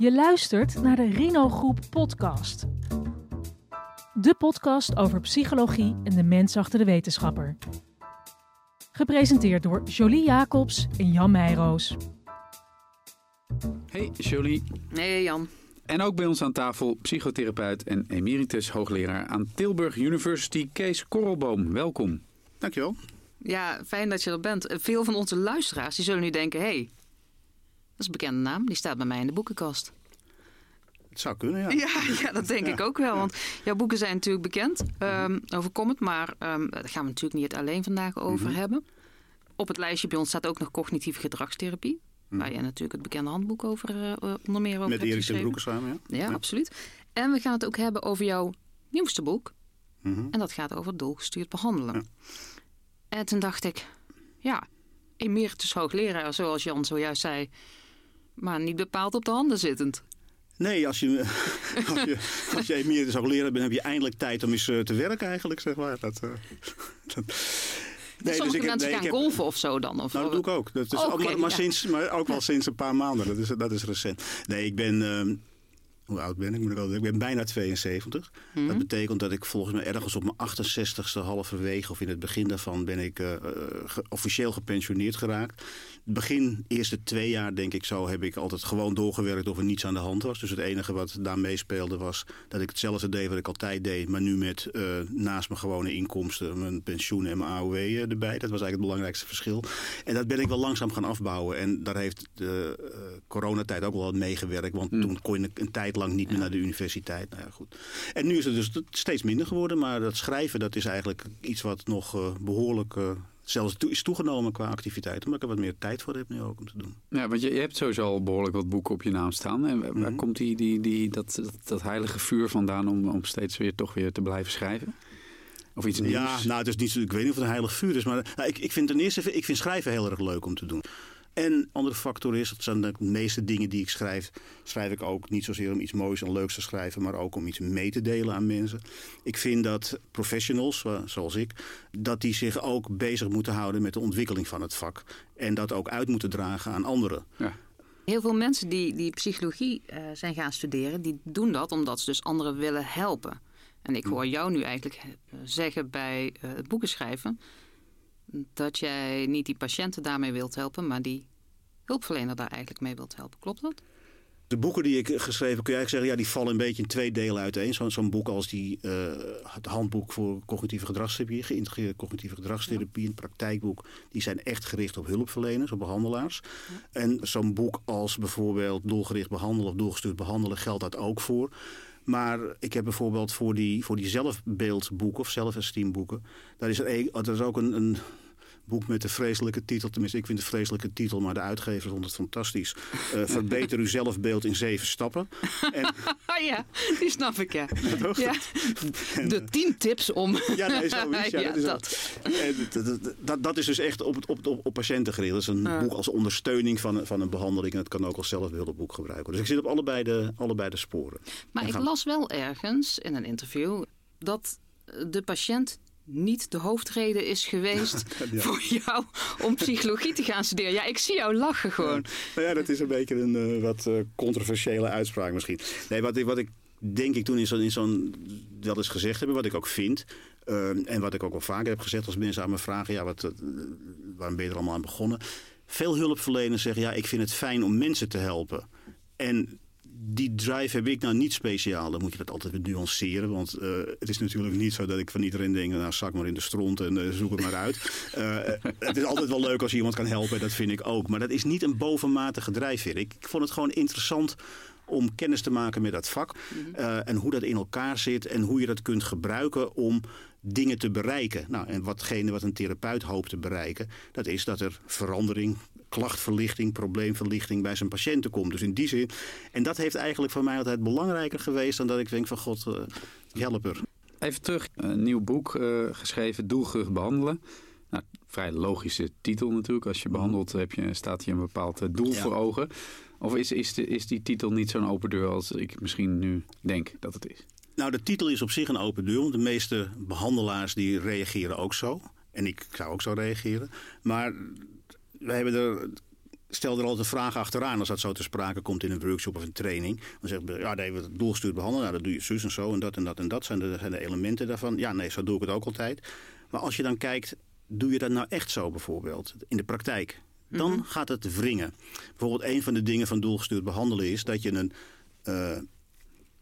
Je luistert naar de RINO Groep Podcast. De podcast over psychologie en de mens achter de wetenschapper. Gepresenteerd door Jolie Jacobs en Jan Meijroos. Hey Jolie. Hey Jan. En ook bij ons aan tafel psychotherapeut en emeritus hoogleraar aan Tilburg University Kees Korrelboom. Welkom. Dankjewel. Ja, fijn dat je er bent. Veel van onze luisteraars die zullen nu denken, hey, dat is een bekende naam, die staat bij mij in de boekenkast. Het zou kunnen, ja. Ja, dat denk ik ook wel. Want jouw boeken zijn natuurlijk bekend over COMET, maar daar gaan we natuurlijk niet alleen vandaag over hebben. Op het lijstje bij ons staat ook nog cognitieve gedragstherapie. Waar je natuurlijk het bekende handboek over onder meer over met Erik ten Broeke samen, ja. Ja, absoluut. En we gaan het ook hebben over jouw nieuwste boek. En dat gaat over doelgestuurd behandelen. Ja. En toen dacht ik, ja, emeritus hoogleraar, zoals Jan zojuist zei, maar niet bepaald op de handen zittend. Nee, als je emeritus hoogleraar bent, heb je eindelijk tijd om eens te werken eigenlijk, zeg maar. Nee, sommige mensen gaan golven of zo dan? Of nou, dat doe ik ook. Dat is ook wel sinds een paar maanden. Dat is recent. Nee, ik ben... hoe oud ben ik? Ik ben bijna 72. Dat betekent dat ik volgens mij ergens op mijn 68ste halverwege... of in het begin daarvan ben ik officieel gepensioneerd geraakt. Begin eerste 2 jaar, denk ik zo, heb ik altijd gewoon doorgewerkt... of er niets aan de hand was. Dus het enige wat daar meespeelde was dat ik hetzelfde deed wat ik altijd deed... maar nu met naast mijn gewone inkomsten, mijn pensioen en mijn AOW erbij. Dat was eigenlijk het belangrijkste verschil. En dat ben ik wel langzaam gaan afbouwen. En daar heeft de coronatijd ook wel wat meegewerkt. Want toen kon je een tijd lang niet meer naar de universiteit. Nou ja, goed. En nu is het dus steeds minder geworden. Maar dat schrijven, dat is eigenlijk iets wat nog behoorlijk... zelfs is toegenomen qua activiteiten. Maar ik er wat meer tijd voor heb nu ook om te doen. Ja, want je hebt sowieso al behoorlijk wat boeken op je naam staan. En waar komt dat heilige vuur vandaan om steeds weer te blijven schrijven? Of iets nieuws? Ja, nou, het is niet, ik weet niet of het een heilig vuur is. Maar nou, ik vind ten eerste schrijven heel erg leuk om te doen. En een andere factor is, dat zijn de meeste dingen die ik schrijf... schrijf ik ook niet zozeer om iets moois en leuks te schrijven... maar ook om iets mee te delen aan mensen. Ik vind dat professionals, zoals ik... dat die zich ook bezig moeten houden met de ontwikkeling van het vak. En dat ook uit moeten dragen aan anderen. Ja. Heel veel mensen die psychologie zijn gaan studeren... die doen dat omdat ze dus anderen willen helpen. En ik hoor jou nu eigenlijk zeggen bij het boeken schrijven... dat jij niet die patiënten daarmee wilt helpen... maar die hulpverlener daar eigenlijk mee wilt helpen. Klopt dat? De boeken die ik geschreven, kun je eigenlijk zeggen... ja, die vallen een beetje in 2 delen uiteen. Zo'n boek als het handboek voor cognitieve gedragstherapie... Geïntegreerde Cognitieve Gedragstherapie, een praktijkboek... die zijn echt gericht op hulpverleners, op behandelaars. Ja. En zo'n boek als bijvoorbeeld doelgericht behandelen... of doelgestuurd behandelen geldt dat ook voor... Maar ik heb bijvoorbeeld voor die zelfbeeldboeken of zelfesteemboeken... daar is ook een boek met de vreselijke titel. Tenminste, ik vind de vreselijke titel, maar de uitgever vond het fantastisch. Verbeter uw zelfbeeld in 7 stappen. En... ja, die snap ik, ja. De 10 tips om... ja, nee, zoiets. Ja, dat is dus echt op patiënten gericht. Dat is een boek als ondersteuning van een behandeling. En dat kan ook als zelfbeeldenboek gebruiken worden. Dus ik zit op allebei de sporen. Maar ik las wel ergens in een interview dat de patiënt... niet de hoofdreden is geweest voor jou om psychologie te gaan studeren. Ja, ik zie jou lachen gewoon. Ja, nou ja, dat is een beetje een wat controversiële uitspraak misschien. Nee, wat ik denk ik toen in zo'n wel eens gezegd hebben, wat ik ook vind... en wat ik ook al vaker heb gezegd als mensen aan me vragen... ja, waarom ben je er allemaal aan begonnen? Veel hulpverleners zeggen, ja, ik vind het fijn om mensen te helpen. En... die drive heb ik nou niet speciaal. Dan moet je dat altijd nuanceren. Want het is natuurlijk niet zo dat ik van iedereen denk... nou, zak maar in de stront en zoek het maar uit. Het is altijd wel leuk als je iemand kan helpen. Dat vind ik ook. Maar dat is niet een bovenmatige drijfveer. Ik vond het gewoon interessant... om kennis te maken met dat vak en hoe dat in elkaar zit... en hoe je dat kunt gebruiken om dingen te bereiken. Nou, en wat een therapeut hoopt te bereiken... dat is dat er verandering, klachtverlichting, probleemverlichting... bij zijn patiënten komt. Dus in die zin... en dat heeft eigenlijk voor mij altijd belangrijker geweest... dan dat ik denk van god, helper. Even terug, een nieuw boek geschreven, Doelgericht Behandelen... Nou, vrij logische titel natuurlijk. Als je behandelt, staat hier een bepaald doel voor ogen. Of is die titel niet zo'n open deur als ik misschien nu denk dat het is? Nou, de titel is op zich een open deur. Want de meeste behandelaars die reageren ook zo. En ik zou ook zo reageren. Maar we hebben er... stel er altijd een vraag achteraan als dat zo te sprake komt in een workshop of een training. Dan zegt ja, nee, we het doelgestuurd behandelen. Nou, dat doe je zus en zo en dat en dat en dat. Zijn de elementen daarvan. Ja, nee, zo doe ik het ook altijd. Maar als je dan kijkt, doe je dat nou echt zo bijvoorbeeld in de praktijk? Dan gaat het wringen. Bijvoorbeeld een van de dingen van doelgestuurd behandelen is dat je een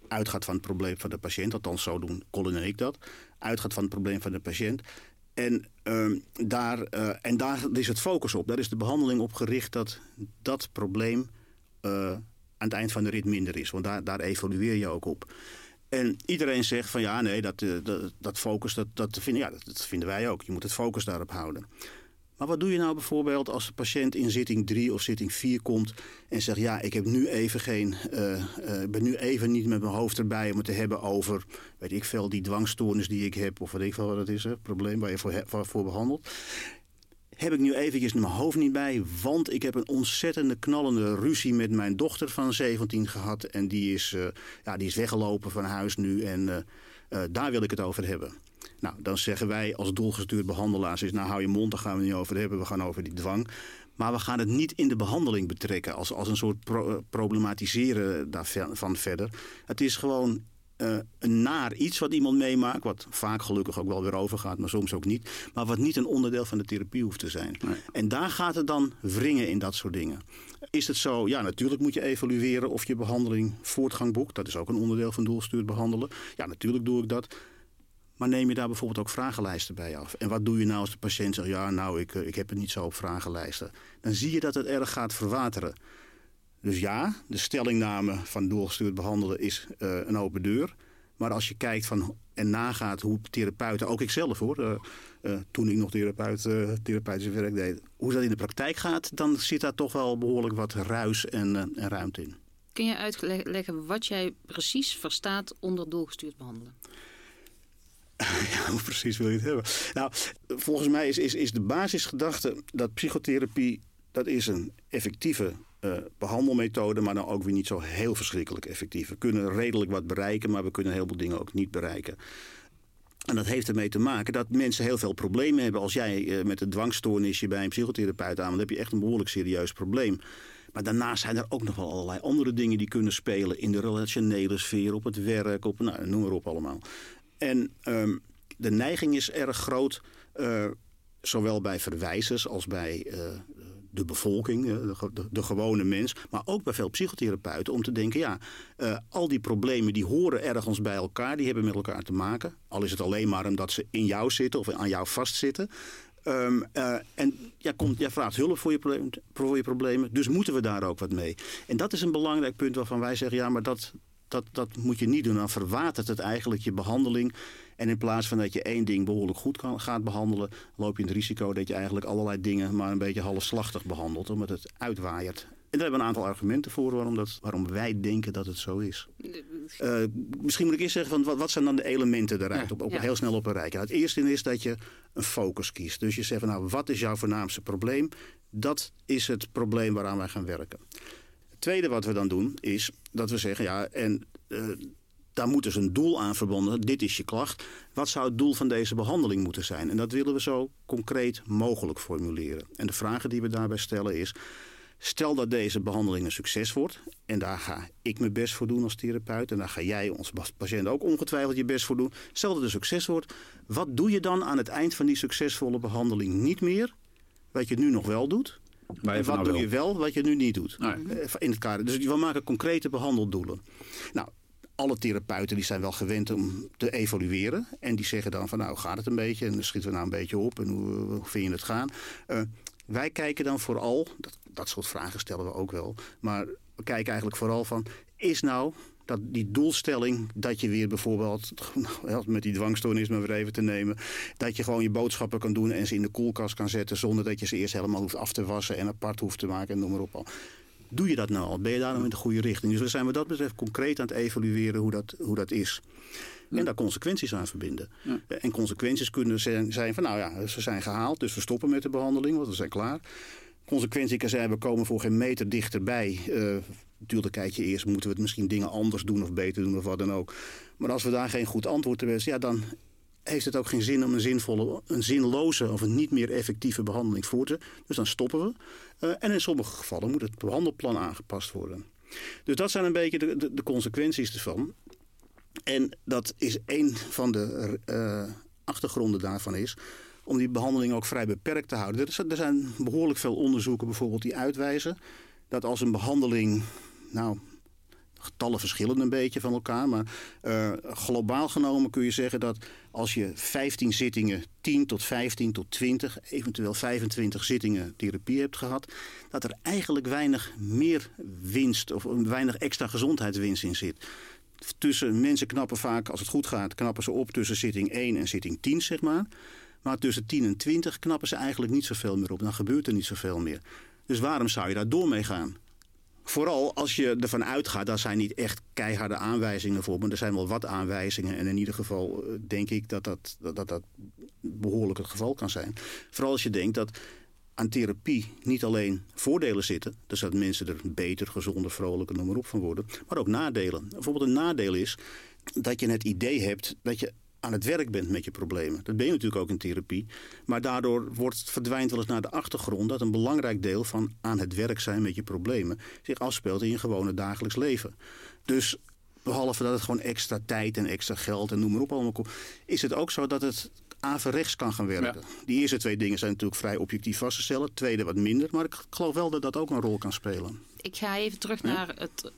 uitgaat van het probleem van de patiënt. Althans, zo doen Colin en ik dat. Uitgaat van het probleem van de patiënt. En daar is het focus op. Daar is de behandeling op gericht dat dat probleem aan het eind van de rit minder is. Want daar evolueer je ook op. En iedereen zegt van ja, nee, dat focus, dat vinden wij ook. Je moet het focus daarop houden. Maar wat doe je nou bijvoorbeeld als de patiënt in zitting 3 of zitting 4 komt en zegt ja, ik heb nu even ben nu even niet met mijn hoofd erbij om het te hebben over, weet ik veel, die dwangstoornis die ik heb of weet ik veel wat dat is, het probleem waar je voor behandelt. Heb ik nu eventjes mijn hoofd niet bij, want ik heb een ontzettende knallende ruzie met mijn dochter van 17 gehad en die is weggelopen van huis nu en daar wil ik het over hebben. Nou, dan zeggen wij als doelgestuurd behandelaars is, nou hou je mond, daar gaan we het niet over hebben. We gaan over die dwang. Maar we gaan het niet in de behandeling betrekken als een soort problematiseren daarvan verder. Het is gewoon een naar iets wat iemand meemaakt, wat vaak gelukkig ook wel weer overgaat, maar soms ook niet. Maar wat niet een onderdeel van de therapie hoeft te zijn. Nee. En daar gaat het dan wringen in dat soort dingen. Is het zo? Ja, natuurlijk moet je evalueren of je behandeling voortgang boekt. Dat is ook een onderdeel van doelgestuurd behandelen. Ja, natuurlijk doe ik dat. Maar neem je daar bijvoorbeeld ook vragenlijsten bij af? En wat doe je nou als de patiënt zegt, ja, nou, ik heb het niet zo op vragenlijsten. Dan zie je dat het erg gaat verwateren. Dus ja, de stellingname van doelgestuurd behandelen is een open deur. Maar als je kijkt en nagaat hoe therapeuten, ook ikzelf hoor, toen ik nog therapeutische werk deed, hoe dat in de praktijk gaat, dan zit daar toch wel behoorlijk wat ruis en ruimte in. Kun je uitleggen wat jij precies verstaat onder doelgestuurd behandelen? Ja, hoe precies wil je het hebben? Nou, volgens mij is de basisgedachte dat psychotherapie, dat is een effectieve behandelmethode, maar dan ook weer niet zo heel verschrikkelijk effectief. We kunnen redelijk wat bereiken, maar we kunnen een heleboel dingen ook niet bereiken. En dat heeft ermee te maken dat mensen heel veel problemen hebben. Als jij met een dwangstoornisje bij een psychotherapeut aankomt, dan heb je echt een behoorlijk serieus probleem. Maar daarnaast zijn er ook nog wel allerlei andere dingen die kunnen spelen in de relationele sfeer, op het werk, noem maar op allemaal. En de neiging is erg groot, zowel bij verwijzers als bij de bevolking, de gewone mens, maar ook bij veel psychotherapeuten om te denken, ja, al die problemen die horen ergens bij elkaar, die hebben met elkaar te maken. Al is het alleen maar omdat ze in jou zitten of aan jou vastzitten. En jij vraagt hulp voor je problemen, dus moeten we daar ook wat mee. En dat is een belangrijk punt waarvan wij zeggen, ja, maar dat moet je niet doen. Dan verwatert het eigenlijk je behandeling. En in plaats van dat je één ding behoorlijk goed gaat behandelen, loop je het risico dat je eigenlijk allerlei dingen maar een beetje halfslachtig behandelt, omdat het uitwaaiert. En daar hebben we een aantal argumenten voor waarom wij denken dat het zo is. Misschien moet ik eerst zeggen, van wat zijn dan de elementen daaruit? Heel snel op een rij. Het eerste is dat je een focus kiest. Dus je zegt, van, nou, wat is jouw voornaamste probleem? Dat is het probleem waaraan wij gaan werken. Het tweede wat we dan doen is dat we zeggen, ja, en daar moet dus een doel aan verbonden. Dit is je klacht. Wat zou het doel van deze behandeling moeten zijn? En dat willen we zo concreet mogelijk formuleren. En de vragen die we daarbij stellen is, stel dat deze behandeling een succes wordt, en daar ga ik mijn best voor doen als therapeut, en daar ga jij, onze patiënt, ook ongetwijfeld je best voor doen. Stel dat het een succes wordt, wat doe je dan aan het eind van die succesvolle behandeling niet meer, wat je nu nog wel doet? En wat doe je wel, wat je nu niet doet? Nee. In het kader. Dus we maken concrete behandeldoelen. Nou, alle therapeuten die zijn wel gewend om te evalueren. En die zeggen dan van, nou, gaat het een beetje? En dan schieten we nou een beetje op. En hoe vind je het gaan? Wij kijken dan vooral, dat soort vragen stellen we ook wel. Maar we kijken eigenlijk vooral van, is nou dat die doelstelling dat je weer bijvoorbeeld, met die dwangstoornis maar weer even te nemen, dat je gewoon je boodschappen kan doen en ze in de koelkast kan zetten zonder dat je ze eerst helemaal hoeft af te wassen en apart hoeft te maken en noem maar op al. Doe je dat nou al? Ben je daar dan in de goede richting? Dus we zijn wat dat betreft concreet aan het evalueren hoe dat is. En daar consequenties aan verbinden. Ja. En consequenties kunnen zijn van, nou ja, ze zijn gehaald, dus we stoppen met de behandeling, want we zijn klaar. Consequenties kan zijn, we komen voor geen meter dichterbij. Natuurlijk kijk je eerst, moeten we het misschien dingen anders doen of beter doen of wat dan ook. Maar als we daar geen goed antwoord op hebben, ja, dan heeft het ook geen zin om een zinloze of een niet meer effectieve behandeling voor te... Dus dan stoppen we. En in sommige gevallen moet het behandelplan aangepast worden. Dus dat zijn een beetje de consequenties ervan. En dat is één van de achtergronden daarvan is... om die behandeling ook vrij beperkt te houden. Er zijn behoorlijk veel onderzoeken bijvoorbeeld die uitwijzen... dat als een behandeling... nou, getallen verschillen een beetje van elkaar... maar globaal genomen kun je zeggen dat als je 15 zittingen... 10 tot 15 tot 20, eventueel 25 zittingen therapie hebt gehad... dat er eigenlijk weinig meer winst... of weinig extra gezondheidswinst in zit... Tussen mensen knappen vaak, als het goed gaat, knappen ze op tussen zitting 1 en zitting 10, zeg maar. Maar tussen 10 en 20 knappen ze eigenlijk niet zoveel meer op. Dan gebeurt er niet zoveel meer. Dus waarom zou je daar door mee gaan? Vooral als je ervan uitgaat, daar zijn niet echt keiharde aanwijzingen voor. Maar er zijn wel wat aanwijzingen. En in ieder geval denk ik dat behoorlijk het geval kan zijn. Vooral als je denkt dat aan therapie niet alleen voordelen zitten... dus dat mensen er beter, gezonder, vrolijker, noem maar op van worden... maar ook nadelen. Bijvoorbeeld een nadeel is dat je het idee hebt... dat je aan het werk bent met je problemen. Dat ben je natuurlijk ook in therapie. Maar daardoor verdwijnt wel eens naar de achtergrond... dat een belangrijk deel van aan het werk zijn met je problemen... zich afspeelt in je gewone dagelijks leven. Dus behalve dat het gewoon extra tijd en extra geld en noem maar op allemaal komt... is het ook zo dat het... averechts kan gaan werken. Ja. Die eerste twee dingen zijn natuurlijk vrij objectief vast te stellen. Tweede wat minder. Maar ik geloof wel dat dat ook een rol kan spelen. Ik ga even terug naar het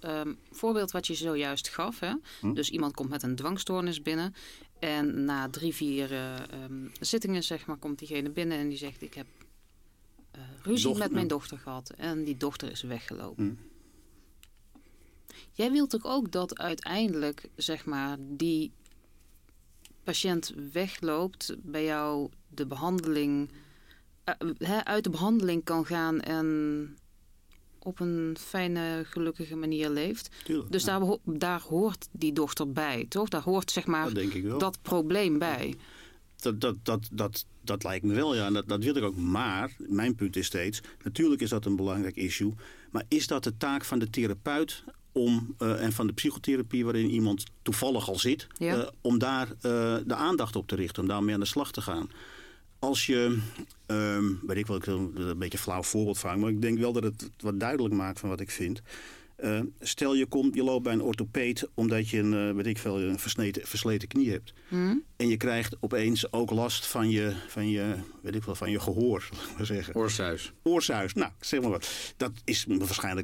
voorbeeld wat je zojuist gaf. Hè? Dus iemand komt met een dwangstoornis binnen. En na 3-4 zittingen zeg maar, komt diegene binnen en die zegt... ik heb ruzie met mijn dochter gehad. En die dochter is weggelopen. Jij wilt toch ook dat uiteindelijk zeg maar die... patiënt wegloopt, bij jou de behandeling uit de behandeling kan gaan en op een fijne, gelukkige manier leeft. Tuurlijk, dus ja. daar hoort die dochter bij, toch? Daar hoort zeg maar dat probleem bij. Dat lijkt me wel, ja. Dat wil ik ook. Maar, mijn punt is steeds, natuurlijk is dat een belangrijk issue. Maar is dat de taak van de therapeut... en van de psychotherapie waarin iemand toevallig al zit... Ja. Om daar de aandacht op te richten, om daarmee aan de slag te gaan. Als je, ik een beetje flauw voorbeeld vraag... maar ik denk wel dat het wat duidelijk maakt van wat ik vind. Stel je loopt bij een orthopeed omdat je een versleten knie hebt. En je krijgt opeens ook last van je gehoor, zal ik maar zeggen. Oorsuis. Nou, zeg maar wat.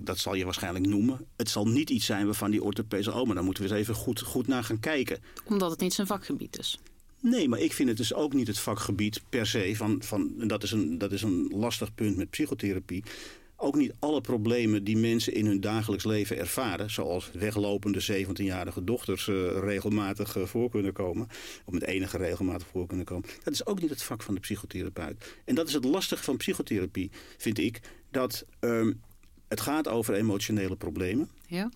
Dat zal je waarschijnlijk noemen. Het zal niet iets zijn waarvan die orthopeed zegt... maar daar moeten we eens even goed naar gaan kijken. Omdat het niet zijn vakgebied is. Nee, maar ik vind het dus ook niet het vakgebied per se. En dat is een lastig punt met psychotherapie... Ook niet alle problemen die mensen in hun dagelijks leven ervaren... zoals weglopende 17-jarige dochters regelmatig voor kunnen komen... of met enige regelmatig voor kunnen komen... dat is ook niet het vak van de psychotherapeut. En dat is het lastige van psychotherapie, vind ik... dat het gaat over emotionele problemen. Ja.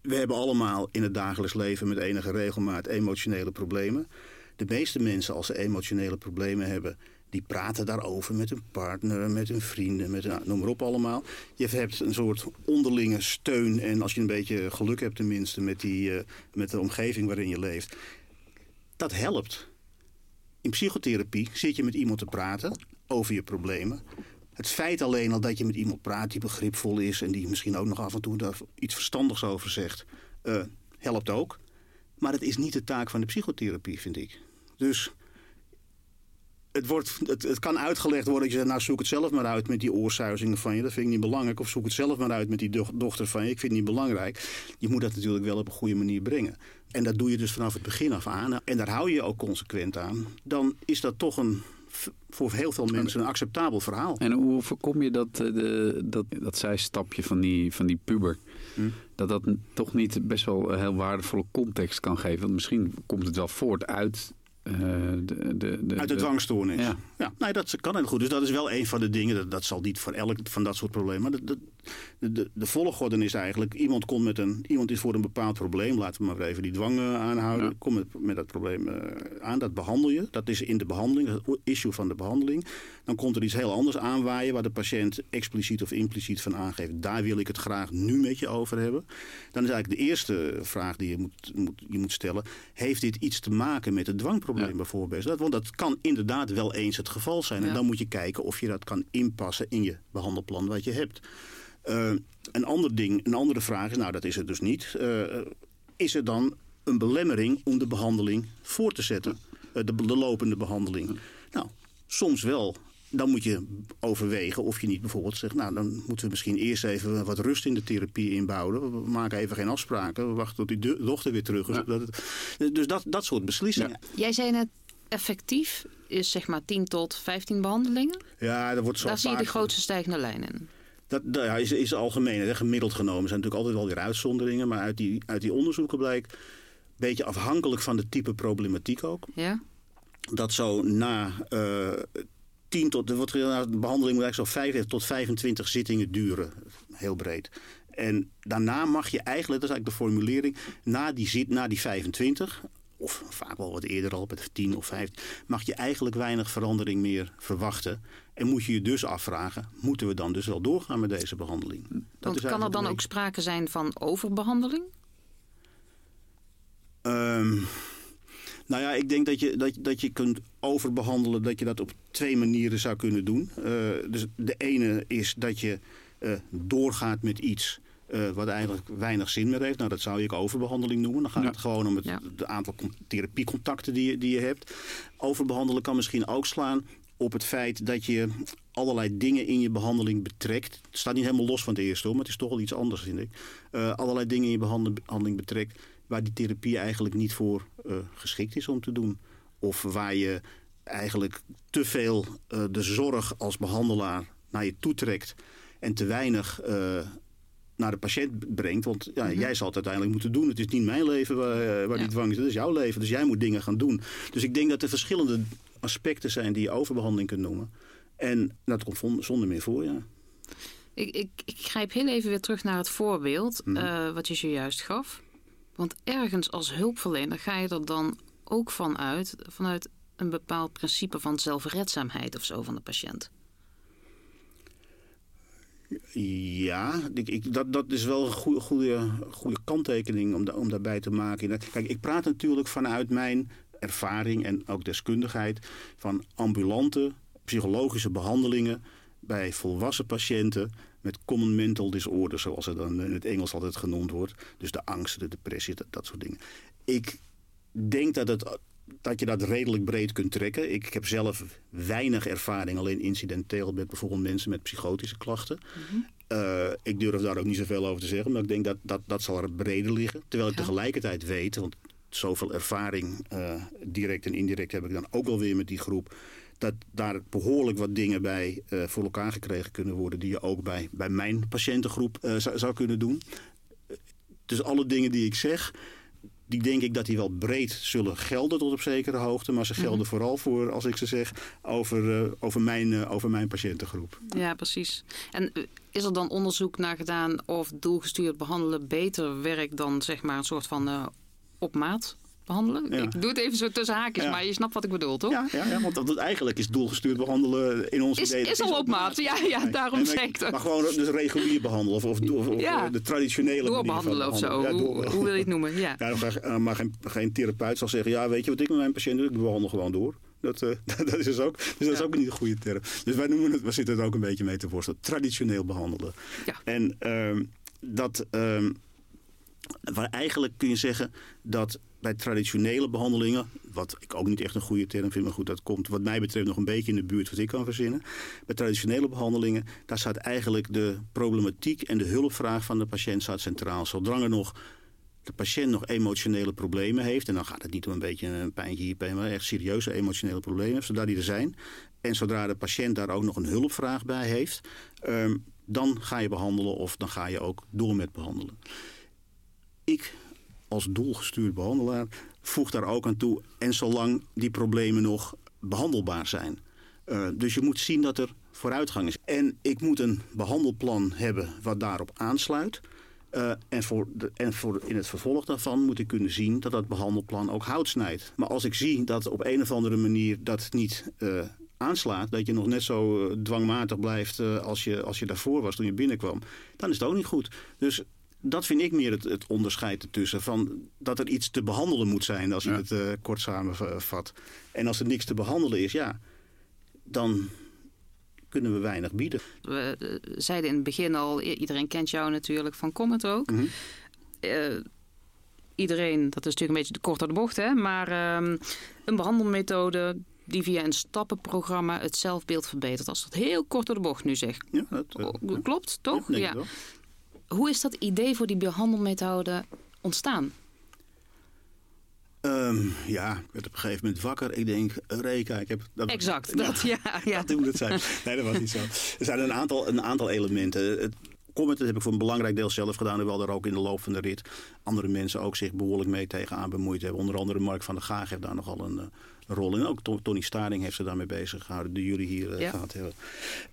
We hebben allemaal in het dagelijks leven met enige regelmaat emotionele problemen. De meeste mensen, als ze emotionele problemen hebben... die praten daarover met hun partner, met hun vrienden, noem maar op allemaal. Je hebt een soort onderlinge steun. En als je een beetje geluk hebt tenminste met de omgeving waarin je leeft. Dat helpt. In psychotherapie zit je met iemand te praten over je problemen. Het feit alleen al dat je met iemand praat die begripvol is... en die misschien ook nog af en toe daar iets verstandigs over zegt, helpt ook. Maar het is niet de taak van de psychotherapie, vind ik. Dus... Het kan uitgelegd worden dat je zegt, nou zoek het zelf maar uit met die oorsuizingen van je. Dat vind ik niet belangrijk. Of zoek het zelf maar uit met die dochter van je. Ik vind het niet belangrijk. Je moet dat natuurlijk wel op een goede manier brengen. En dat doe je dus vanaf het begin af aan. En daar hou je ook consequent aan. Dan is dat toch voor heel veel mensen een acceptabel verhaal. En hoe voorkom je dat zijstapje van die puber? Dat toch niet best wel een heel waardevolle context kan geven? Want misschien komt het wel voort uit... uit de dwangstoornis. Ja. Ja, nee, dat kan heel goed. Dus dat is wel een van de dingen. Dat zal niet voor elk van dat soort problemen. Maar De volgorde is eigenlijk, iemand is voor een bepaald probleem, laten we maar even die dwang aanhouden. Ja. Kom met dat probleem aan, dat behandel je. Dat is in de behandeling, het issue van de behandeling. Dan komt er iets heel anders aanwaaien waar de patiënt expliciet of impliciet van aangeeft. Daar wil ik het graag nu met je over hebben. Dan is eigenlijk de eerste vraag die je moet stellen. Heeft dit iets te maken met het dwangprobleem bijvoorbeeld? Want dat kan inderdaad wel eens het geval zijn. Ja. En dan moet je kijken of je dat kan inpassen in je behandelplan wat je hebt. Een andere vraag is, nou dat is het dus niet. Is er dan een belemmering om de behandeling voor te zetten? De lopende behandeling. Ja. Nou, soms wel. Dan moet je overwegen of je niet bijvoorbeeld zegt, nou dan moeten we misschien eerst even wat rust in de therapie inbouwen. We maken even geen afspraken. We wachten tot die dochter weer terug is. Ja. Dus dat soort beslissingen. Ja. Jij zei net, effectief is zeg maar 10 tot 15 behandelingen. Ja, dat wordt zo. Daar zie je de grootste stijgende lijn in. Dat is algemeen. Hè. Gemiddeld genomen zijn natuurlijk altijd wel weer uitzonderingen. Maar uit die onderzoeken blijkt, een beetje afhankelijk van de type problematiek ook. Ja. Dat zo na 10 tot... De behandeling moet eigenlijk zo 5 tot 25 zittingen duren. Heel breed. En daarna mag je eigenlijk, dat is eigenlijk de formulering, na die 25... of vaak wel wat eerder al, met 10 of 15... mag je eigenlijk weinig verandering meer verwachten. En moet je je dus afvragen, moeten we dan dus wel doorgaan met deze behandeling? Want kan er dan ook sprake zijn van overbehandeling? Nou ja, ik denk dat je kunt overbehandelen, dat je dat op 2 manieren zou kunnen doen. Dus de ene is dat je doorgaat met iets wat eigenlijk weinig zin meer heeft. Nou, dat zou je ook overbehandeling noemen. Dan gaat het gewoon om het aantal therapiecontacten die je hebt. Overbehandelen kan misschien ook slaan op het feit dat je allerlei dingen in je behandeling betrekt. Het staat niet helemaal los van het eerste, maar het is toch wel iets anders, vind ik. Allerlei dingen in je behandeling betrekt waar die therapie eigenlijk niet voor geschikt is om te doen. Of waar je eigenlijk te veel de zorg als behandelaar naar je toetrekt en te weinig naar de patiënt brengt. Want jij zal het uiteindelijk moeten doen. Het is niet mijn leven waar die dwang is. Het is jouw leven. Dus jij moet dingen gaan doen. Dus ik denk dat er verschillende aspecten zijn die je overbehandeling kunt noemen. En dat komt zonder meer voor, ja. Ik grijp heel even weer terug naar het voorbeeld wat je zojuist gaf. Want ergens als hulpverlener ga je er dan ook vanuit een bepaald principe van zelfredzaamheid of zo van de patiënt. Ja, dat is wel een goede kanttekening om daarbij te maken. Kijk, ik praat natuurlijk vanuit mijn ervaring en ook deskundigheid van ambulante psychologische behandelingen bij volwassen patiënten met common mental disorders, zoals het dan in het Engels altijd genoemd wordt. Dus de angst, de depressie, dat soort dingen. Ik denk dat je dat redelijk breed kunt trekken. Ik heb zelf weinig ervaring, alleen incidenteel met bijvoorbeeld mensen met psychotische klachten. Mm-hmm. Ik durf daar ook niet zoveel over te zeggen, maar ik denk dat zal er breder liggen. Terwijl ik tegelijkertijd weet, want zoveel ervaring, direct en indirect heb ik dan ook wel weer met die groep, dat daar behoorlijk wat dingen bij voor elkaar gekregen kunnen worden die je ook bij mijn patiëntengroep zou kunnen doen. Dus alle dingen die ik zeg, die denk ik dat die wel breed zullen gelden tot op zekere hoogte. Maar ze gelden vooral voor, als ik ze zeg, over mijn patiëntengroep. Ja, precies. En is er dan onderzoek naar gedaan of doelgestuurd behandelen beter werkt dan zeg maar een soort van op maat behandelen? Ja. Ik doe het even zo tussen haakjes, maar je snapt wat ik bedoel, toch? Ja, want dat eigenlijk is doelgestuurd behandelen in ons idee. Is al op maat, ja, daarom zeg ik dat. Maar gewoon dus regulier behandelen of de traditionele manier van behandelen. Of zo, hoe wil je het noemen? Ja. Ja, maar geen therapeut zal zeggen, ja, weet je wat ik met mijn patiënt doe? Ik behandel gewoon door. Dat is dus ook. Dus dat is ook niet een goede term. Dus wij noemen het, we zitten er ook een beetje mee te worstelen. Traditioneel behandelen. Ja. En waar eigenlijk kun je zeggen dat bij traditionele behandelingen, wat ik ook niet echt een goede term vind, maar goed, dat komt wat mij betreft nog een beetje in de buurt wat ik kan verzinnen. Bij traditionele behandelingen, daar staat eigenlijk de problematiek en de hulpvraag van de patiënt staat centraal. Zolang de patiënt nog emotionele problemen heeft, en dan gaat het niet om een beetje een pijntje hier, maar echt serieuze emotionele problemen, zodra die er zijn. En zodra de patiënt daar ook nog een hulpvraag bij heeft, dan ga je behandelen of dan ga je ook door met behandelen. Ik als doelgestuurd behandelaar voeg daar ook aan toe en zolang die problemen nog behandelbaar zijn. Dus je moet zien dat er vooruitgang is. En ik moet een behandelplan hebben wat daarop aansluit. En in het vervolg daarvan moet ik kunnen zien dat dat behandelplan ook hout snijdt. Maar als ik zie dat op een of andere manier dat niet aanslaat, dat je nog net zo dwangmatig blijft als je daarvoor was toen je binnenkwam, dan is het ook niet goed. Dus dat vind ik meer het onderscheid ertussen, van dat er iets te behandelen moet zijn, als je het kort samenvat. En als er niks te behandelen is, dan kunnen we weinig bieden. We zeiden in het begin al, iedereen kent jou natuurlijk van COMET ook. Mm-hmm. Iedereen, dat is natuurlijk een beetje te kort door de bocht, hè? Maar een behandelmethode die via een stappenprogramma het zelfbeeld verbetert. Als dat heel kort door de bocht nu zegt. Ja, klopt, toch? Ja. Hoe is dat idee voor die behandelmethode ontstaan? Ik werd op een gegeven moment wakker. Ik denk, Reka, ik heb... Dat moet het zijn. Nee, dat was niet zo. Er zijn een aantal elementen. Het COMET heb ik voor een belangrijk deel zelf gedaan. Hoewel er ook in de loop van de rit andere mensen ook zich behoorlijk mee tegenaan bemoeid hebben. Onder andere Mark van der Gaag heeft daar nogal een rol in. Ook Tony Staring heeft ze daarmee bezig gehouden. Die jullie hier gehad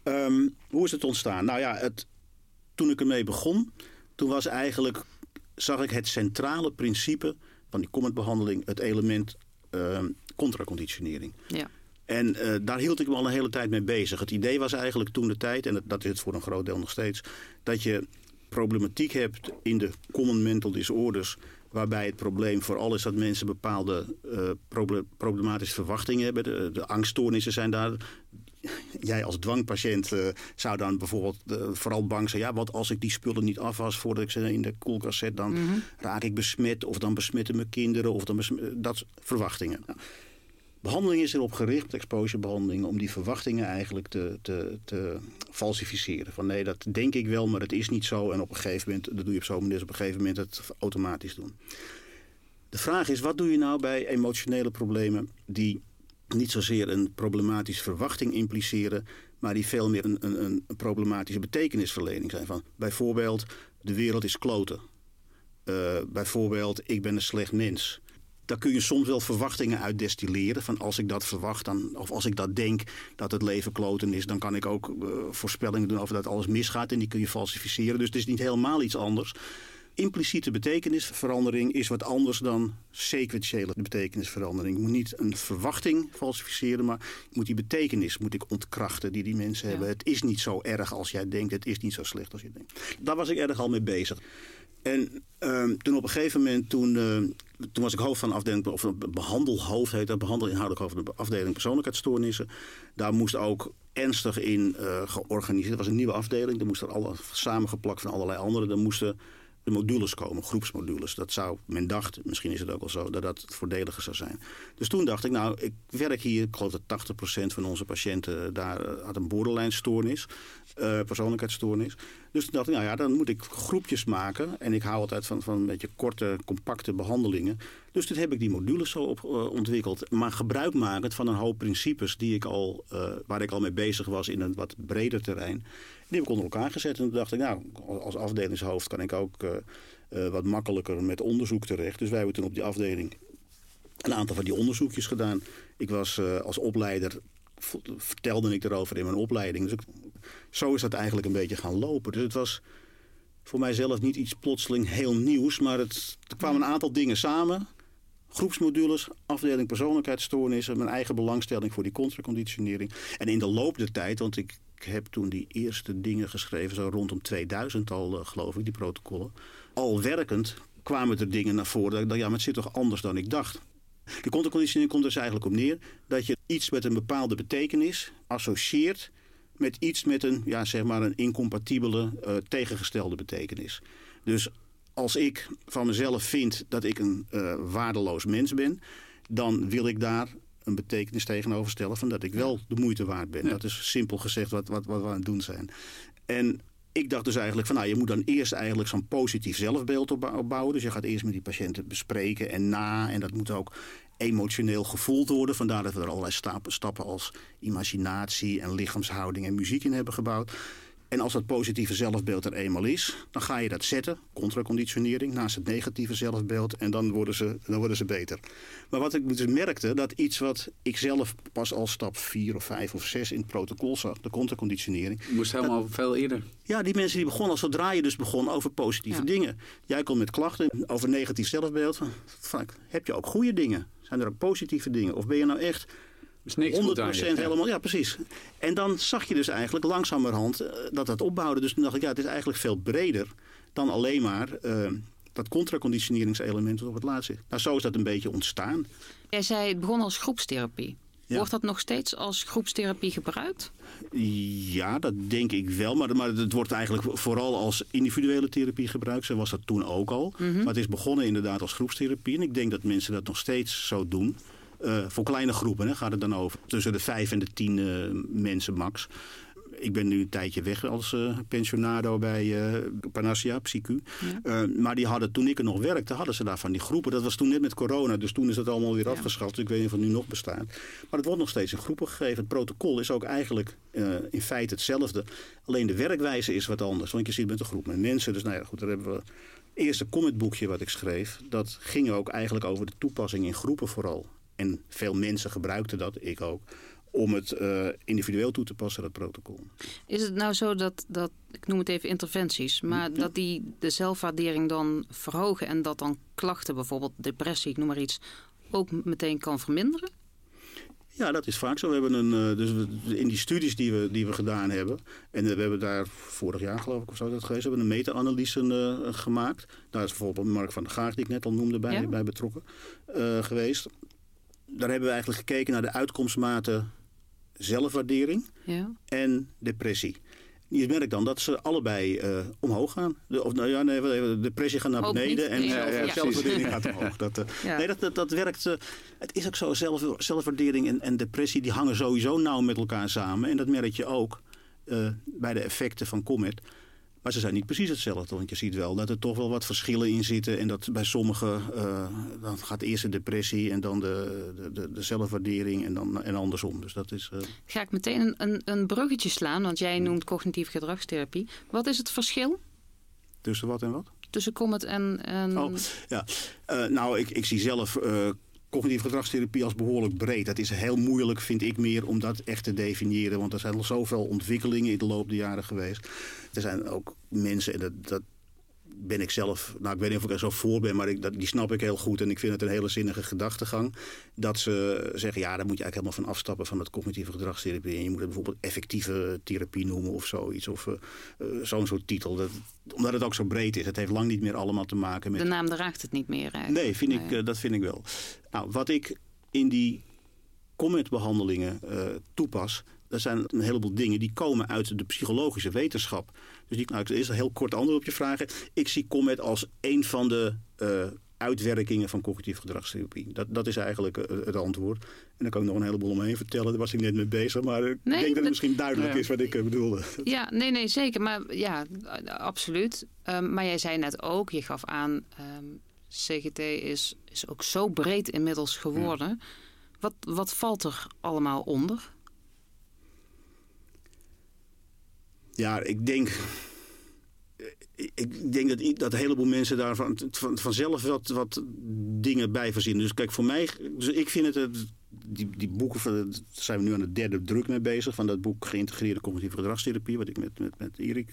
hebben. Hoe is het ontstaan? Nou ja, toen ik ermee begon, zag ik het centrale principe van die COMET-behandeling, het element contraconditionering. Ja. En daar hield ik me al een hele tijd mee bezig. Het idee was eigenlijk toen de tijd, en dat is het voor een groot deel nog steeds, dat je problematiek hebt in de common mental disorders, waarbij het probleem vooral is dat mensen bepaalde problematische verwachtingen hebben. De angststoornissen zijn daar. Jij als dwangpatiënt zou dan bijvoorbeeld vooral bang zijn. Ja, wat als ik die spullen niet afwas voordat ik ze in de koelkast zet, dan raak ik besmet. Of dan besmetten mijn kinderen. Dat verwachtingen. Nou, behandeling is erop gericht, exposurebehandeling, om die verwachtingen eigenlijk te falsificeren. Van nee, dat denk ik wel, maar dat is niet zo. En op een gegeven moment, dat doe je op zo'n manier, op een gegeven moment het automatisch doen. De vraag is, wat doe je nou bij emotionele problemen die niet zozeer een problematische verwachting impliceren, maar die veel meer een problematische betekenisverlening zijn. Van, bijvoorbeeld, de wereld is kloten. Bijvoorbeeld, ik ben een slecht mens. Daar kun je soms wel verwachtingen uit destilleren. Van als ik dat verwacht, of als ik dat denk dat het leven kloten is, dan kan ik ook voorspellingen doen over dat alles misgaat en die kun je falsificeren. Dus het is niet helemaal iets anders. Impliciete betekenisverandering is wat anders dan sequentiële betekenisverandering. Ik moet niet een verwachting falsificeren, maar ik moet die betekenis ontkrachten die mensen hebben. Het is niet zo erg als jij denkt, het is niet zo slecht als je denkt. Daar was ik erg al mee bezig. En toen op een gegeven moment, toen was ik hoofd van afdeling, of behandelhoofd heet dat, behandelinhoudelijk hoofd van de afdeling persoonlijkheidsstoornissen. Daar moest ook ernstig in georganiseerd. Dat was een nieuwe afdeling, daar moest er samengeplakt van allerlei anderen. Daar moesten de modules komen, groepsmodules. Dat zou, men dacht, misschien is het ook wel zo, dat dat voordeliger zou zijn. Dus toen dacht ik, nou, ik werk hier, ik geloof dat 80% van onze patiënten daar had een borderlijnstoornis, persoonlijkheidsstoornis. Dus toen dacht ik, nou ja, dan moet ik groepjes maken. En ik hou altijd van een beetje korte, compacte behandelingen. Dus toen heb ik die modules zo op ontwikkeld. Maar gebruikmakend van een hoop principes waar ik al mee bezig was in een wat breder terrein. Die heb ik onder elkaar gezet. En toen dacht ik, nou, als afdelingshoofd kan ik ook wat makkelijker met onderzoek terecht. Dus wij hebben toen op die afdeling een aantal van die onderzoekjes gedaan. Ik was als opleider, vertelde ik erover in mijn opleiding. Dus zo is dat eigenlijk een beetje gaan lopen. Dus het was voor mijzelf niet iets plotseling heel nieuws, maar er kwamen een aantal dingen samen. Groepsmodules, afdeling persoonlijkheidsstoornissen, mijn eigen belangstelling voor die contraconditionering. En in de loop der tijd, want ik heb toen die eerste dingen geschreven, zo rondom 2000 al, geloof ik, die protocollen. Al werkend kwamen er dingen naar voren dat ik dacht, ja, maar het zit toch anders dan ik dacht. De contraconditionering komt dus eigenlijk op neer dat je iets met een bepaalde betekenis associeert met iets met een incompatibele, tegengestelde betekenis. Dus als ik van mezelf vind dat ik een waardeloos mens ben, dan wil ik daar een betekenis tegenover stellen van dat ik wel de moeite waard ben. Ja. Dat is simpel gezegd wat we aan het doen zijn. En ik dacht dus eigenlijk van, nou, je moet dan eerst eigenlijk zo'n positief zelfbeeld opbouwen. Dus je gaat eerst met die patiënten bespreken en dat moet ook emotioneel gevoeld worden. Vandaar dat we er allerlei stappen als imaginatie en lichaamshouding en muziek in hebben gebouwd. En als dat positieve zelfbeeld er eenmaal is, dan ga je dat zetten, contraconditionering, naast het negatieve zelfbeeld. En dan worden ze beter. Maar wat ik dus merkte, dat iets wat ik zelf pas al stap 4 of 5 of 6 in het protocol zag, de contraconditionering. Je moest helemaal veel eerder. Ja, die mensen die begonnen, zodra je dus begon over positieve dingen. Jij komt met klachten over negatief zelfbeeld. Vaak heb je ook goede dingen. Zijn er ook positieve dingen? Of ben je nou echt... Dus 100% helemaal, ja precies. En dan zag je dus eigenlijk langzamerhand dat opbouwde. Dus toen dacht ik, ja, het is eigenlijk veel breder dan alleen maar dat contraconditioneringselement dat op het laatst zit. Nou, zo is dat een beetje ontstaan. Jij zei, het begon als groepstherapie. Ja. Wordt dat nog steeds als groepstherapie gebruikt? Ja, dat denk ik wel. Maar het wordt eigenlijk vooral als individuele therapie gebruikt. Zo was dat toen ook al. Mm-hmm. Maar het is begonnen inderdaad als groepstherapie. En ik denk dat mensen dat nog steeds zo doen. Voor kleine groepen gaat het dan over. Tussen de 5 en de 10 mensen max. Ik ben nu een tijdje weg als pensionado bij Panacea, Psycu. Ja. Maar die hadden, toen ik er nog werkte, hadden ze daarvan die groepen. Dat was toen net met corona, dus toen is dat allemaal weer afgeschaft. Dus ik weet niet of het nu nog bestaat. Maar het wordt nog steeds in groepen gegeven. Het protocol is ook eigenlijk in feite hetzelfde. Alleen de werkwijze is wat anders. Want je zit met een groep met mensen. Dus nou ja, goed, daar hebben we... Het eerste COMET-boekje wat ik schreef, dat ging ook eigenlijk over de toepassing in groepen vooral. En veel mensen gebruikten dat, ik ook, om het individueel toe te passen, dat protocol. Is het nou zo dat ik noem het even interventies, maar dat die de zelfwaardering dan verhogen en dat dan klachten, bijvoorbeeld depressie, ik noem maar iets, ook meteen kan verminderen? Ja, dat is vaak zo. We hebben in die studies die we gedaan hebben, en we hebben daar vorig jaar geloof ik of zo dat geweest, hebben een meta-analyse gemaakt. Daar is bijvoorbeeld Mark van der Gaag, die ik net al noemde, bij betrokken geweest. Daar hebben we eigenlijk gekeken naar de uitkomstmaten zelfwaardering en depressie. Je merkt dan dat ze allebei omhoog gaan. Depressie gaat naar beneden en zelfwaardering gaat omhoog. Dat werkt. Het is ook zo, zelfwaardering en depressie die hangen sowieso nauw met elkaar samen. En dat merk je ook bij de effecten van COMET. Maar ze zijn niet precies hetzelfde, want je ziet wel dat er toch wel wat verschillen in zitten. En dat bij sommigen dan gaat eerst de depressie en dan de zelfwaardering en andersom. Dus dat is... Ga ik meteen een bruggetje slaan, want jij noemt cognitieve gedragstherapie. Wat is het verschil? Tussen wat en wat? Tussen COMET en... Oh, ja. Ik zie zelf... cognitieve gedragstherapie als behoorlijk breed. Dat is heel moeilijk, vind ik meer, om dat echt te definiëren. Want er zijn al zoveel ontwikkelingen in de loop der jaren geweest. Er zijn ook mensen, en dat ben ik zelf... Nou, ik weet niet of ik er zo voor ben, maar die snap ik heel goed. En ik vind het een hele zinnige gedachtegang. Dat ze zeggen, ja, daar moet je eigenlijk helemaal van afstappen van het cognitieve gedragstherapie. En je moet het bijvoorbeeld effectieve therapie noemen of zoiets. Of zo'n soort titel. Omdat het ook zo breed is. Het heeft lang niet meer allemaal te maken met... De naam draagt het niet meer eigenlijk. Nee, dat vind ik wel. Nou, wat ik in die COMET-behandelingen toepas... Er zijn een heleboel dingen die komen uit de psychologische wetenschap. Dus ik is een heel kort antwoord op je vragen. Ik zie COMET als een van de uitwerkingen van cognitieve gedragstherapie. Dat is eigenlijk het antwoord. En daar kan ik nog een heleboel omheen vertellen. Daar was ik net mee bezig. Maar ik denk dat het misschien duidelijk is wat ik bedoelde. Ja, nee, zeker. Maar ja, absoluut. Maar jij zei net ook, je gaf aan... CGT is ook zo breed inmiddels geworden. Ja. Wat valt er allemaal onder? Ja, ik denk dat een heleboel mensen daar vanzelf wat dingen bij verzinnen. Dus kijk, voor mij... Dus ik vind het... Die boeken, daar zijn we nu aan de derde druk mee bezig... van dat boek Geïntegreerde Cognitieve Gedragstherapie... wat ik met Erik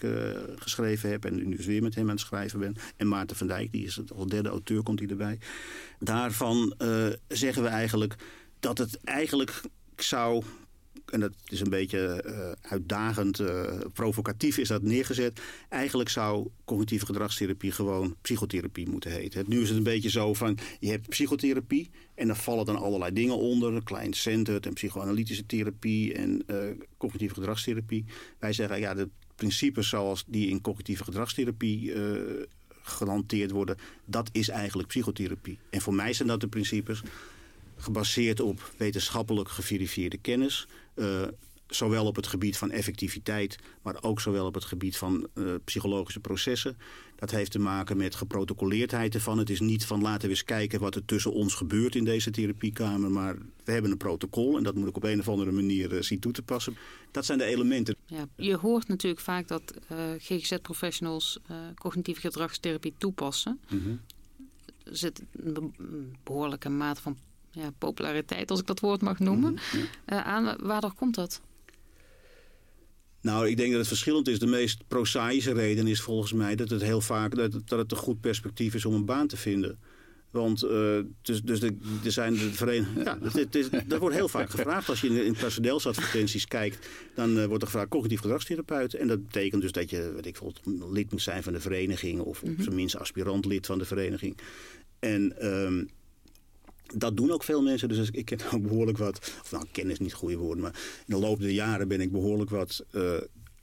geschreven heb... en nu dus weer met hem aan het schrijven ben. En Maarten van Dijk, die is het al derde auteur, komt hij erbij. Daarvan zeggen we eigenlijk dat het eigenlijk zou... en dat is een beetje uitdagend, provocatief is dat neergezet... eigenlijk zou cognitieve gedragstherapie gewoon psychotherapie moeten heten. Nu is het een beetje zo van, je hebt psychotherapie... en daar vallen dan allerlei dingen onder. Client-centered en psychoanalytische therapie en cognitieve gedragstherapie. Wij zeggen, ja, de principes zoals die in cognitieve gedragstherapie... gehanteerd worden, dat is eigenlijk psychotherapie. En voor mij zijn dat de principes... gebaseerd op wetenschappelijk geverifieerde kennis... zowel op het gebied van effectiviteit, maar ook zowel op het gebied van psychologische processen. Dat heeft te maken met geprotocoleerdheid ervan. Het is niet van laten we eens kijken wat er tussen ons gebeurt in deze therapiekamer, maar we hebben een protocol en dat moet ik op een of andere manier zien toe te passen. Dat zijn de elementen. Ja, je hoort natuurlijk vaak dat GGZ-professionals cognitieve gedragstherapie toepassen. Mm-hmm. Er zit een behoorlijke mate van populariteit, als ik dat woord mag noemen. Mm-hmm. Aan waardoor komt dat? Nou, ik denk dat het verschillend is. De meest prozaïsche reden is volgens mij dat het heel vaak dat het een goed perspectief is om een baan te vinden. Want dat wordt heel vaak gevraagd. Als je in personeelsadvertenties kijkt, dan wordt er gevraagd cognitief gedragstherapeut. En dat betekent dus dat je, lid moet zijn van de vereniging. Of op zijn minst aspirant lid van de vereniging. En dat doen ook veel mensen. Dus ik ken ook behoorlijk wat. Ken is niet het goede woord. Maar in de loop der jaren ben ik behoorlijk wat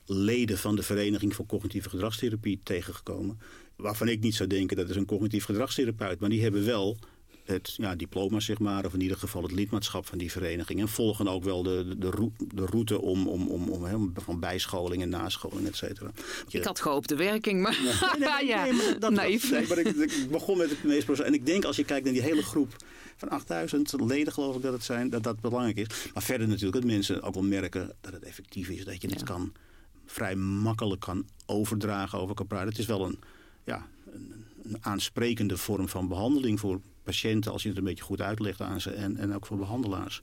leden van de Vereniging voor Cognitieve Gedragstherapie tegengekomen. Waarvan ik niet zou denken dat is een cognitief gedragstherapeut. Maar die hebben wel het diploma, zeg maar. Of in ieder geval het lidmaatschap van die vereniging. En volgen ook wel de route om van bijscholing en nascholing, et cetera. Ik had gehoopt de werking, maar ik begon met het meest proces. En ik denk als je kijkt naar die hele groep van 8000 leden, geloof ik dat het zijn, dat belangrijk is. Maar verder natuurlijk dat mensen ook wel merken dat het effectief is. Dat je het kan vrij makkelijk kan overdragen over elkaar praten. Het is wel een aansprekende vorm van behandeling voor patiënten, als je het een beetje goed uitlegt aan ze, en ook voor behandelaars.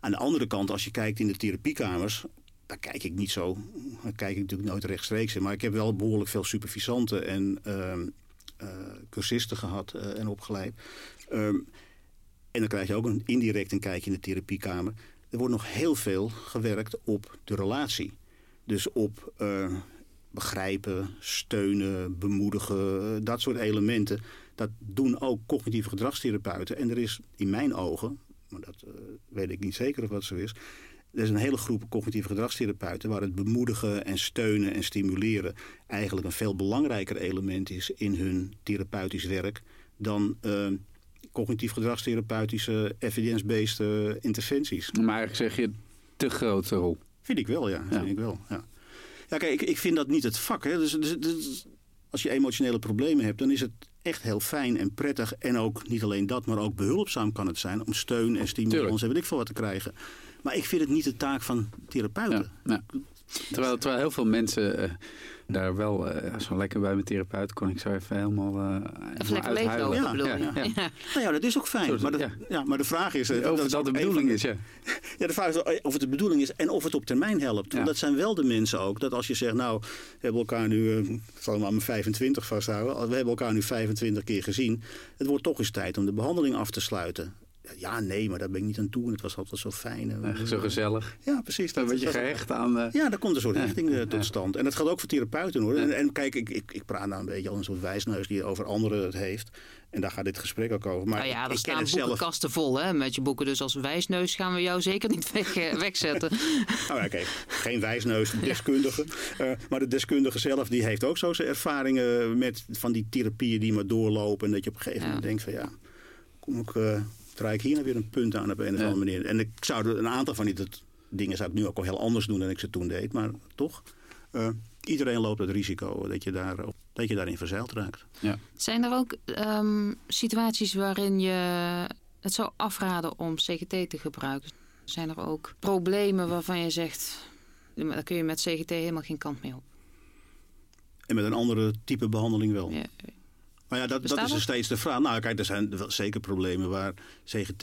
Aan de andere kant, als je kijkt in de therapiekamers, daar kijk ik niet zo. Daar kijk ik natuurlijk nooit rechtstreeks in. Maar ik heb wel behoorlijk veel supervisanten en cursisten gehad en opgeleid. En dan krijg je ook indirect een kijkje in de therapiekamer. Er wordt nog heel veel gewerkt op de relatie. Dus op begrijpen, steunen, bemoedigen, dat soort elementen. Dat doen ook cognitieve gedragstherapeuten. En er is in mijn ogen, maar dat weet ik niet zeker of dat zo is, er is een hele groep cognitieve gedragstherapeuten waar het bemoedigen en steunen en stimuleren eigenlijk een veel belangrijker element is in hun therapeutisch werk dan cognitief gedragstherapeutische evidence-based interventies. Maar eigenlijk zeg je te grote rol. Vind ik wel, ja. Ja, kijk, ik vind dat niet het vak. Hè. Dus als je emotionele problemen hebt, dan is het echt heel fijn en prettig. En ook niet alleen dat, maar ook behulpzaam kan het zijn om steun en stimulans en weet ik veel wat te krijgen. Maar ik vind het niet de taak van therapeuten. Ja, nou. Terwijl heel veel mensen daar wel zo lekker bij mijn therapeut kon ik zo even helemaal uithuilen. Nou ja, dat is ook fijn. Maar de vraag is of dat de bedoeling is. Ja. Ja, de vraag is of het de bedoeling is en of het op termijn helpt. Ja. Want dat zijn wel de mensen ook. Dat als je zegt, we hebben elkaar nu, ik zal hem aan mijn 25 vasthouden. We hebben elkaar nu 25 keer gezien. Het wordt toch eens tijd om de behandeling af te sluiten. Ja, nee, maar daar ben ik niet aan toe. En het was altijd zo fijn. Zo gezellig. Ja, precies. Dan word je gehecht aan... Ja, daar komt een soort hechting tot stand. En dat geldt ook voor therapeuten, hoor. Ja. En kijk, ik praat nou een beetje al een soort wijsneus die over anderen het heeft. En daar gaat dit gesprek ook over. Maar er staan boekenkasten vol, hè, met je boeken. Dus als wijsneus gaan we jou zeker niet wegzetten. Kijk, geen wijsneus, deskundige. Ja. Maar de deskundige zelf, die heeft ook zo zijn ervaringen met van die therapieën die maar doorlopen. En dat je op een gegeven moment denkt van kom ik... draai ik hier nou weer een punt aan op een of andere manier. En ik zou een aantal van die dingen zou ik nu ook al heel anders doen dan ik ze toen deed. Maar toch, iedereen loopt het risico dat je daarin verzeild raakt. Ja. Zijn er ook situaties waarin je het zou afraden om CGT te gebruiken? Zijn er ook problemen waarvan je zegt, daar kun je met CGT helemaal geen kant mee op? En met een andere type behandeling wel? Ja. Maar dat is nog steeds de vraag. Nou, kijk, er zijn wel zeker problemen waar CGT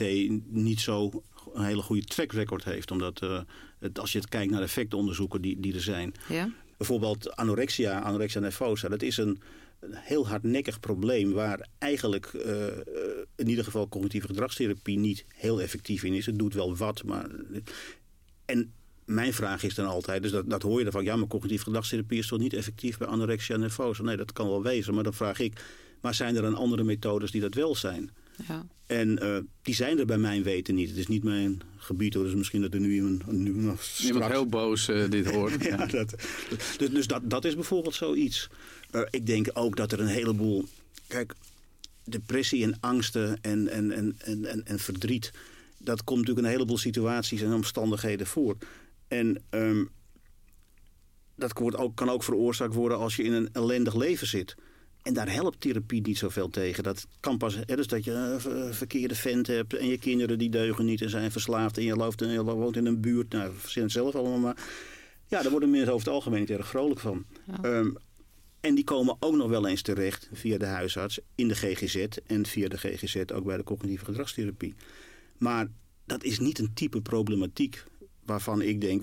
niet zo een hele goede track record heeft. Omdat als je het kijkt naar effectonderzoeken die er zijn. Ja. Bijvoorbeeld anorexia nervosa. Dat is een heel hardnekkig probleem waar eigenlijk in ieder geval cognitieve gedragstherapie niet heel effectief in is. Het doet wel wat, maar... En mijn vraag is dan altijd, dus dat hoor je ervan... maar cognitieve gedragstherapie is toch niet effectief bij anorexia nervosa? Nee, dat kan wel wezen, maar dan vraag ik... maar zijn er dan andere methodes die dat wel zijn? Ja. En die zijn er bij mijn weten niet. Het is niet mijn gebied, hoor. Dus misschien dat er nu nog straks... Iemand heel boos dit hoort. Dat is bijvoorbeeld zoiets. Ik denk ook dat er een heleboel... Kijk, depressie en angsten en verdriet... dat komt natuurlijk in een heleboel situaties en omstandigheden voor... En dat kan ook veroorzaakt worden als je in een ellendig leven zit. En daar helpt therapie niet zoveel tegen. Dat kan pas, dus dat je verkeerde vent hebt en je kinderen die deugen niet en zijn verslaafd. En je woont in een buurt, nou, verzin het zelf allemaal maar. Ja, daar worden mensen over het algemeen niet erg vrolijk van. Ja. En die komen ook nog wel eens terecht via de huisarts in de GGZ. En via de GGZ ook bij de cognitieve gedragstherapie. Maar dat is niet een type problematiek waarvan ik denk...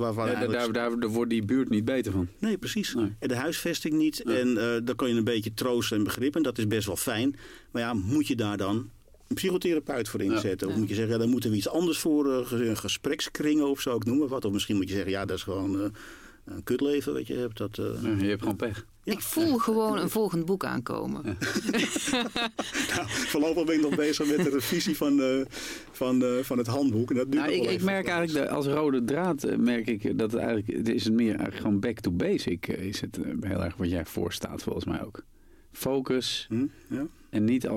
Daar wordt die buurt niet beter van. Nee, precies. Nee. En de huisvesting niet. Nee. En daar kan je een beetje troosten en begrippen. Dat is best wel fijn. Maar ja, moet je daar dan een psychotherapeut voor inzetten? Ja. Of moet je zeggen, ja, daar moeten we iets anders voor... Gesprekskringen of zo, ik noem maar wat. Of misschien moet je zeggen, ja, dat is gewoon... een kutleven wat je hebt. Je hebt gewoon pech. Ja. Ik voel gewoon een volgend boek aankomen. Ja. Nou, voorlopig ben ik nog bezig met de revisie van het handboek. En dat duurt ik merk eigenlijk als rode draad merk ik dat het eigenlijk is het meer eigenlijk gewoon back to basic is het heel erg wat jij voorstaat volgens mij ook. Focus en niet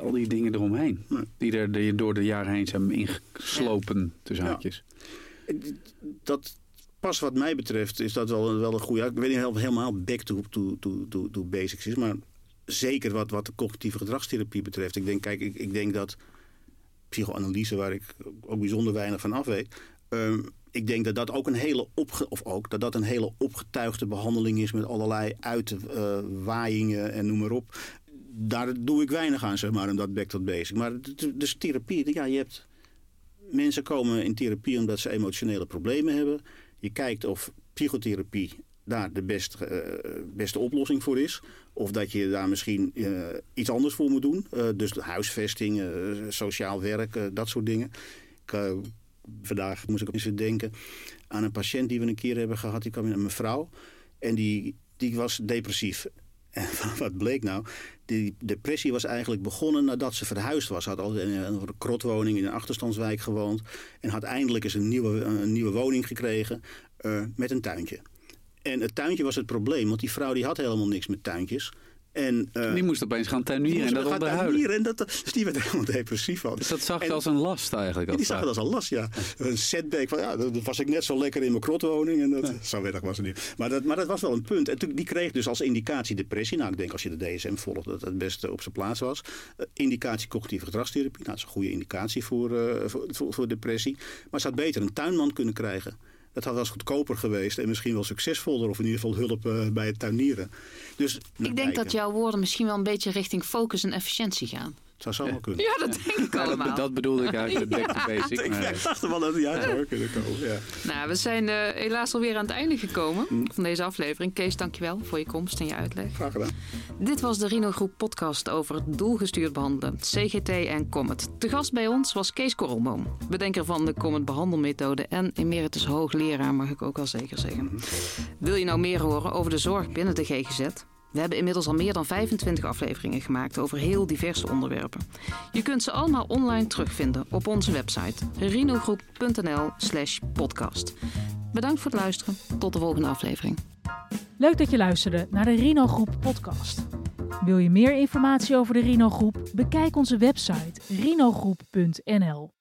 al die dingen eromheen die er door de jaren heen zijn ingeslopen tussen haakjes. Dat pas wat mij betreft is dat wel een goede... Ik weet niet of het helemaal back to basics is... maar zeker wat de cognitieve gedragstherapie betreft. Ik denk dat psychoanalyse, waar ik ook bijzonder weinig van af weet... ik denk dat dat ook een hele opgetuigde behandeling is... met allerlei uitwaaiingen en noem maar op. Daar doe ik weinig aan, zeg maar, om dat back to basics. Maar dus therapie, ja, je hebt... Mensen komen in therapie omdat ze emotionele problemen hebben... Je kijkt of psychotherapie daar de beste oplossing voor is. Of dat je daar misschien iets anders voor moet doen. Dus huisvesting, sociaal werk, dat soort dingen. Vandaag moest ik eens denken aan een patiënt die we een keer hebben gehad. Die kwam in een vrouw en die was depressief. En wat bleek nou? Die depressie was eigenlijk begonnen nadat ze verhuisd was. Ze had altijd een krotwoning in een achterstandswijk gewoond. En had eindelijk eens een nieuwe woning gekregen met een tuintje. En het tuintje was het probleem, want die vrouw die had helemaal niks met tuintjes. En, die moest opeens gaan tuinieren en dat onderhouden. Dus die werd helemaal depressief van. Dus dat zag je als een last eigenlijk? Die zag het als een last, ja. Een setback van, dan was ik net zo lekker in mijn krotwoning. En zo werk was het niet. Maar dat was wel een punt. En die kreeg dus als indicatie depressie. Nou, ik denk als je de DSM volgt dat het best op zijn plaats was. Indicatie cognitieve gedragstherapie. Nou, dat is een goede indicatie voor depressie. Maar ze had beter een tuinman kunnen krijgen. Dat had wel eens goedkoper geweest en misschien wel succesvoller... of in ieder geval hulp bij het tuinieren. Dus, dat jouw woorden misschien wel een beetje richting focus en efficiëntie gaan. Het zou zomaar kunnen. Ja, dat denk ik allemaal. Dat bedoelde ik eigenlijk, back to basic. Ik dacht er wel dat het zou kunnen komen. Ja. Nou, we zijn helaas alweer aan het einde gekomen van deze aflevering. Kees, dankjewel voor je komst en je uitleg. Graag gedaan. Dit was de Rino Groep podcast over doelgestuurd behandelen, CGT en COMET. Te gast bij ons was Kees Korrelboom, bedenker van de COMET behandelmethode en emeritus hoogleraar, mag ik ook wel zeker zeggen. Wil je nou meer horen over de zorg binnen de GGZ? We hebben inmiddels al meer dan 25 afleveringen gemaakt over heel diverse onderwerpen. Je kunt ze allemaal online terugvinden op onze website rinogroep.nl/podcast. Bedankt voor het luisteren. Tot de volgende aflevering. Leuk dat je luisterde naar de Rino Groep podcast. Wil je meer informatie over de Rino Groep? Bekijk onze website rinogroep.nl.